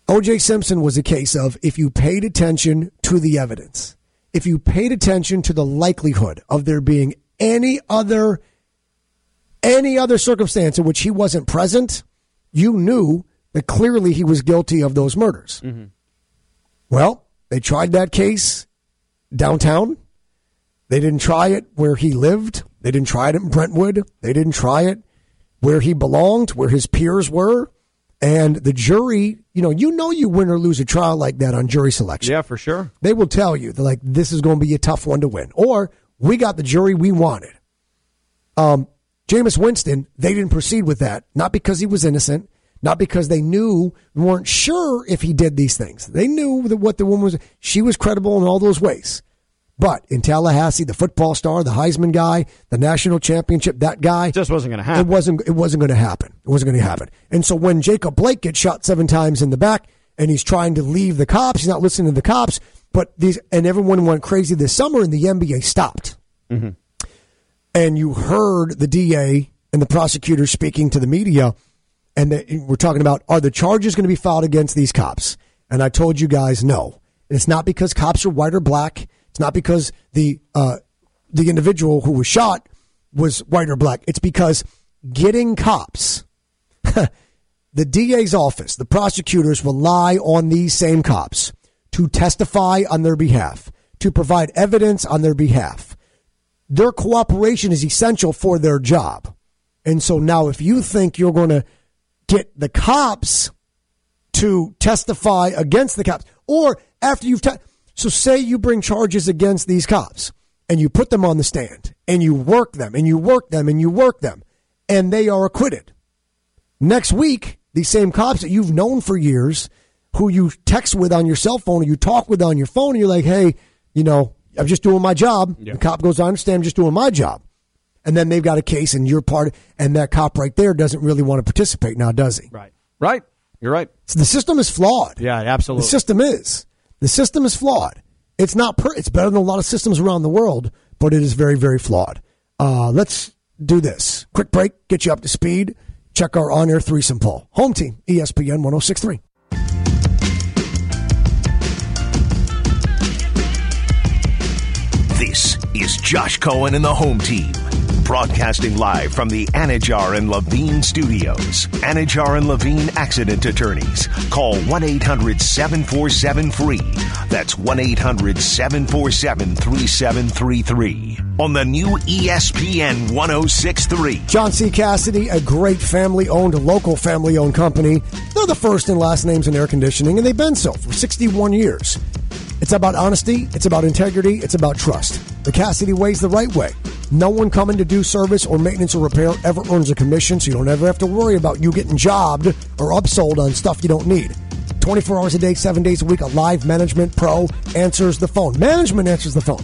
O J Simpson was a case of if you paid attention to the evidence, if you paid attention to the likelihood of there being any other, any other circumstance in which he wasn't present, you knew that clearly he was guilty of those murders. Mm-hmm. Well, they tried that case downtown. They didn't try it where he lived. They didn't try it in Brentwood. They didn't try it where he belonged, where his peers were. And the jury, you know, you know you win or lose a trial like that on jury selection. Yeah, for sure. They will tell you, they're like, this is going to be a tough one to win. Or, we got the jury we wanted. Um, Jameis Winston, they didn't proceed with that, not because he was innocent, not because they knew, weren't sure if he did these things. They knew that what the woman was, she was credible in all those ways. But in Tallahassee, the football star, the Heisman guy, the national championship, that guy. It just wasn't going to happen. It wasn't, it wasn't going to happen. It wasn't going to happen. And so when Jacob Blake gets shot seven times in the back and he's trying to leave the cops, he's not listening to the cops, but these, and everyone went crazy this summer and the N B A stopped. Mm-hmm. And you heard the D A and the prosecutor speaking to the media. And the, we're talking about, are the charges going to be filed against these cops? And I told you guys, no. And it's not because cops are white or black. It's not because the uh, the individual who was shot was white or black. It's because getting cops, the D A's office, the prosecutors rely on these same cops to testify on their behalf, to provide evidence on their behalf. Their cooperation is essential for their job. And so now if you think you're going to get the cops to testify against the cops, or after you've te- so say you bring charges against these cops and you put them on the stand and you work them and you work them and you work them and they are acquitted. Next week, these same cops that you've known for years, who you text with on your cell phone or you talk with on your phone, and you're like, hey, you know, I'm just doing my job. Yeah. The cop goes, I understand, I'm just doing my job. And then they've got a case, and you're part of, and that cop right there doesn't really want to participate now, does he? Right. Right. You're right. So the system is flawed. Yeah, absolutely. The system is. The system is flawed. It's not. Per- it's better than a lot of systems around the world, but it is very, very flawed. Uh, let's do this. Quick break, get you up to speed. Check our on-air threesome poll. Home team, E S P N ten sixty-three. This is Josh Cohen and the home team, broadcasting live from the Anidjar and Levine studios. Anidjar and Levine accident attorneys. Call one eight hundred seven four seven free. That's one eight hundred seven four seven three seven three three. On the new E S P N ten sixty-three. John C. Cassidy, a great family-owned, local family-owned company. They're the first and last names in air conditioning, and they've been so for sixty-one years. It's about honesty. It's about integrity. It's about trust. The Cassidy way's the right way. No one coming to do service or maintenance or repair ever earns a commission, so you don't ever have to worry about you getting jobbed or upsold on stuff you don't need. twenty-four hours a day, seven days a week, a live management pro answers the phone. Management answers the phone.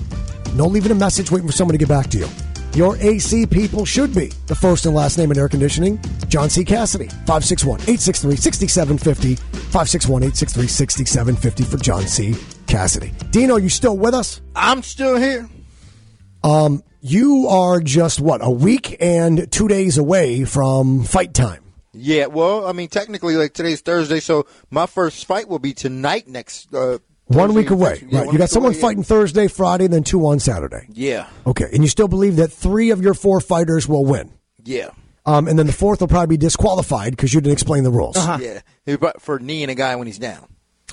No leaving a message waiting for somebody to get back to you. Your A C people should be the first and last name in air conditioning. John C. Cassidy, five six one eight six three six seven five zero, five six one eight six three six seven five zero for John C. Cassidy. Dean, are you still with us? I'm still here. Um, you are just, what, a week and two days away from fight time. Yeah, well, I mean, technically, like, today's Thursday, so my first fight will be tonight next uh One Thursday, week away. Yeah, right. You got someone away, fighting yeah. Thursday, Friday, and then two on Saturday. Yeah. Okay. And you still believe that three of your four fighters will win? Yeah. Um, and then the fourth will probably be disqualified because you didn't explain the rules. Uh-huh. Yeah. For kneeing a guy when he's down.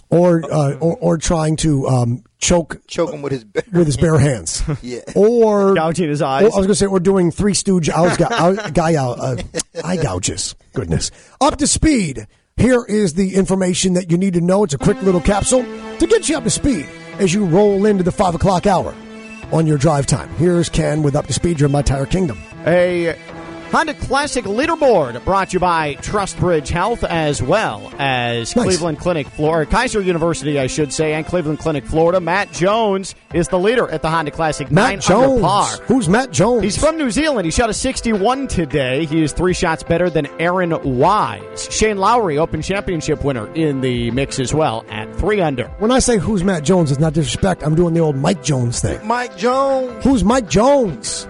Or uh, or, or trying to um, choke choke him with his bare, with his bare hands. Yeah. Or gouging his eyes. Or, I was going to say, we're doing three stooge owls, guy out, uh, eye gouges. Goodness. Up to speed. Here is the information that you need to know. It's a quick little capsule to get you up to speed as you roll into the five o'clock hour on your drive time. Here's Ken with Up to Speed, driven by Tire Kingdom. A Honda Classic leaderboard brought to you by TrustBridge Health as well as nice. Cleveland Clinic, Florida, Keiser University, I should say, and Cleveland Clinic, Florida. Matt Jones is the leader at the Honda Classic. Matt Jones. Par. Who's Matt Jones? He's from New Zealand. He shot a sixty-one today. He is three shots better than Aaron Wise. Shane Lowry, Open Championship winner, in the mix as well at three under. When I say who's Matt Jones, it's not disrespect. I'm doing the old Mike Jones thing. Mike Jones. Who's Mike Jones?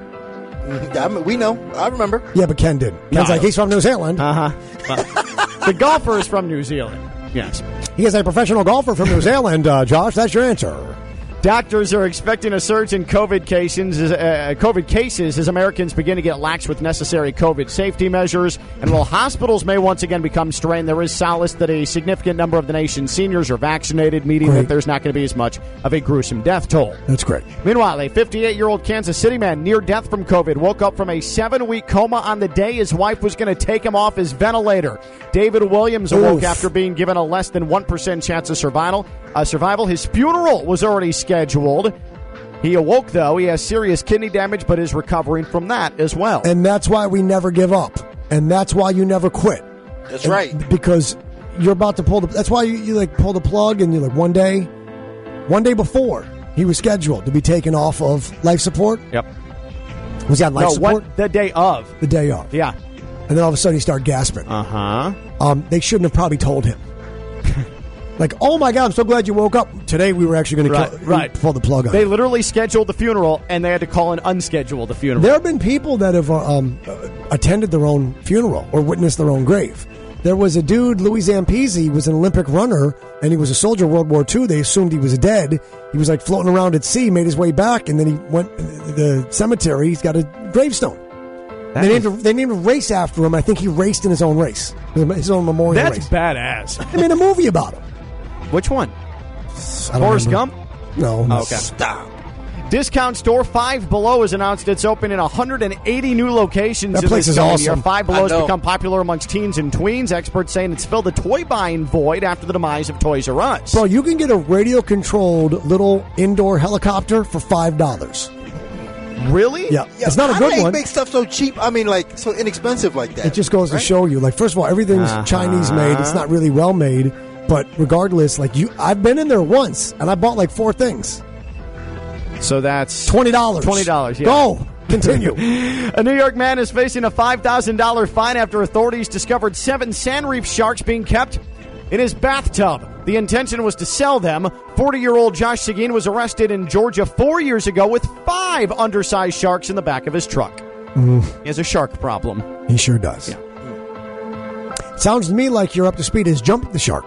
I mean, we know. I remember. Yeah, but Ken didn't. Ken's no, like, he's from New Zealand. Uh-huh. Well, the golfer is from New Zealand. Yes. He is a professional golfer from New Zealand, uh, Josh. That's your answer. Doctors are expecting a surge in COVID cases, uh, COVID cases as Americans begin to get lax with necessary COVID safety measures. And while hospitals may once again become strained, there is solace that a significant number of the nation's seniors are vaccinated, meaning great. that there's not going to be as much of a gruesome death toll. That's great. Meanwhile, a fifty-eight-year-old Kansas City man near death from COVID woke up from a seven-week coma on the day his wife was going to take him off his ventilator. David Williams awoke Oof. after being given a less than one percent chance of survival. Uh, survival. His funeral was already scheduled. He awoke, though. He has serious kidney damage, but is recovering from that as well. And that's why we never give up. And that's why you never quit. That's and right. Because you're about to pull the... That's why you, you like pull the plug and you're like, one day... One day before he was scheduled to be taken off of life support. Yep. Was he on life no, support? What, the day of. The day of. Yeah. And then all of a sudden he started gasping. Uh-huh. Um, they shouldn't have probably told him. Like, oh, my God, I'm so glad you woke up. Today we were actually going right, to right. pull the plug on They it. literally scheduled the funeral, and they had to call and unschedule the funeral. There have been people that have um, attended their own funeral or witnessed their own grave. There was a dude, Louis Zampezi, was an Olympic runner, and he was a soldier in World War Two. They assumed he was dead. He was, like, floating around at sea, made his way back, and then he went to the cemetery. He's got a gravestone. They named, a, they named a race after him. I think he raced in his own race, his own memorial That's race. That's badass. They made a movie about him. Which one? Forrest Gump? No. Oh, okay. Stop. Discount store Five Below has announced it's opening in one hundred eighty new locations. That place is awesome. Five Below has become popular amongst teens and tweens. Experts saying it's filled the toy buying void after the demise of Toys R Us. Bro, you can get a radio-controlled little indoor helicopter for five dollars. Really? Yeah. yeah. It's not a How good do they one. Make stuff so cheap? I mean, like, so inexpensive like that. It just goes right? to show you. Like, first of all, everything's uh-huh. Chinese made. It's not really well made. But regardless, like, you, I've been in there once, and I bought, like, four things. So that's twenty dollars. twenty dollars, yeah. Go. Continue. A New York man is facing a five thousand dollars fine after authorities discovered seven sand reef sharks being kept in his bathtub. The intention was to sell them. forty-year-old Josh Seguin was arrested in Georgia four years ago with five undersized sharks in the back of his truck. Mm. He has a shark problem. He sure does. Yeah. Sounds to me like you're up to speed as Jump the Shark.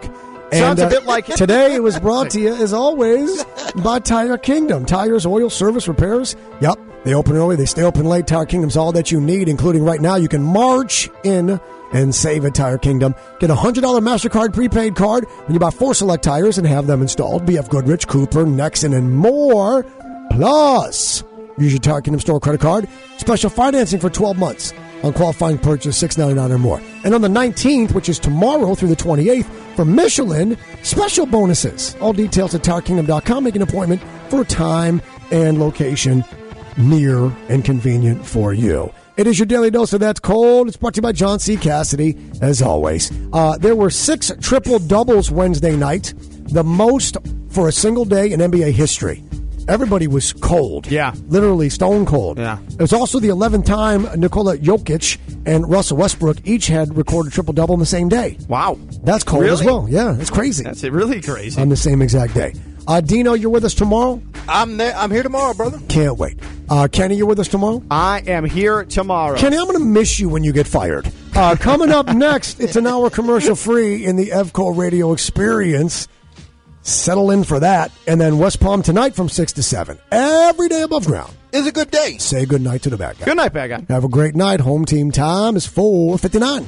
And, Sounds a uh, bit like today it was brought to you, as always, by Tire Kingdom. Tires, oil, service, repairs. Yep. They open early. They stay open late. Tire Kingdom's all that you need, including right now. You can march in and save at Tire Kingdom. Get a one hundred dollars MasterCard prepaid card when you buy four select tires and have them installed. B F Goodrich, Cooper, Nexen, and more. Plus, use your Tire Kingdom store credit card. Special financing for twelve months on qualifying purchase six ninety-nine or more. And on the nineteenth, which is tomorrow through the twenty-eighth, for Michelin, special bonuses. All details at Tire Kingdom dot com. Make an appointment for time and location near and convenient for you. It is your Daily Dose of That's Cold. It's brought to you by John C. Cassidy, as always. Uh, there were six triple-doubles Wednesday night, the most for a single day in N B A history. Everybody was cold. Yeah. Literally stone cold. Yeah. It was also the eleventh time Nikola Jokic and Russell Westbrook each had recorded triple-double on the same day. Wow. That's cold really? As well. Yeah, that's crazy. That's really crazy. On the same exact day. Uh, Dino, you're with us tomorrow? I'm there. I'm here tomorrow, brother. Can't wait. Uh, Kenny, you're with us tomorrow? I am here tomorrow. Kenny, I'm going to miss you when you get fired. Uh, coming up next, it's an hour commercial-free in the Evco Radio Experience. Settle in for that. And then West Palm tonight from six to seven. Every day above ground is a good day. Say goodnight to the bad guy. Good night, bad guy. Have a great night. Home team time is four fifty-nine.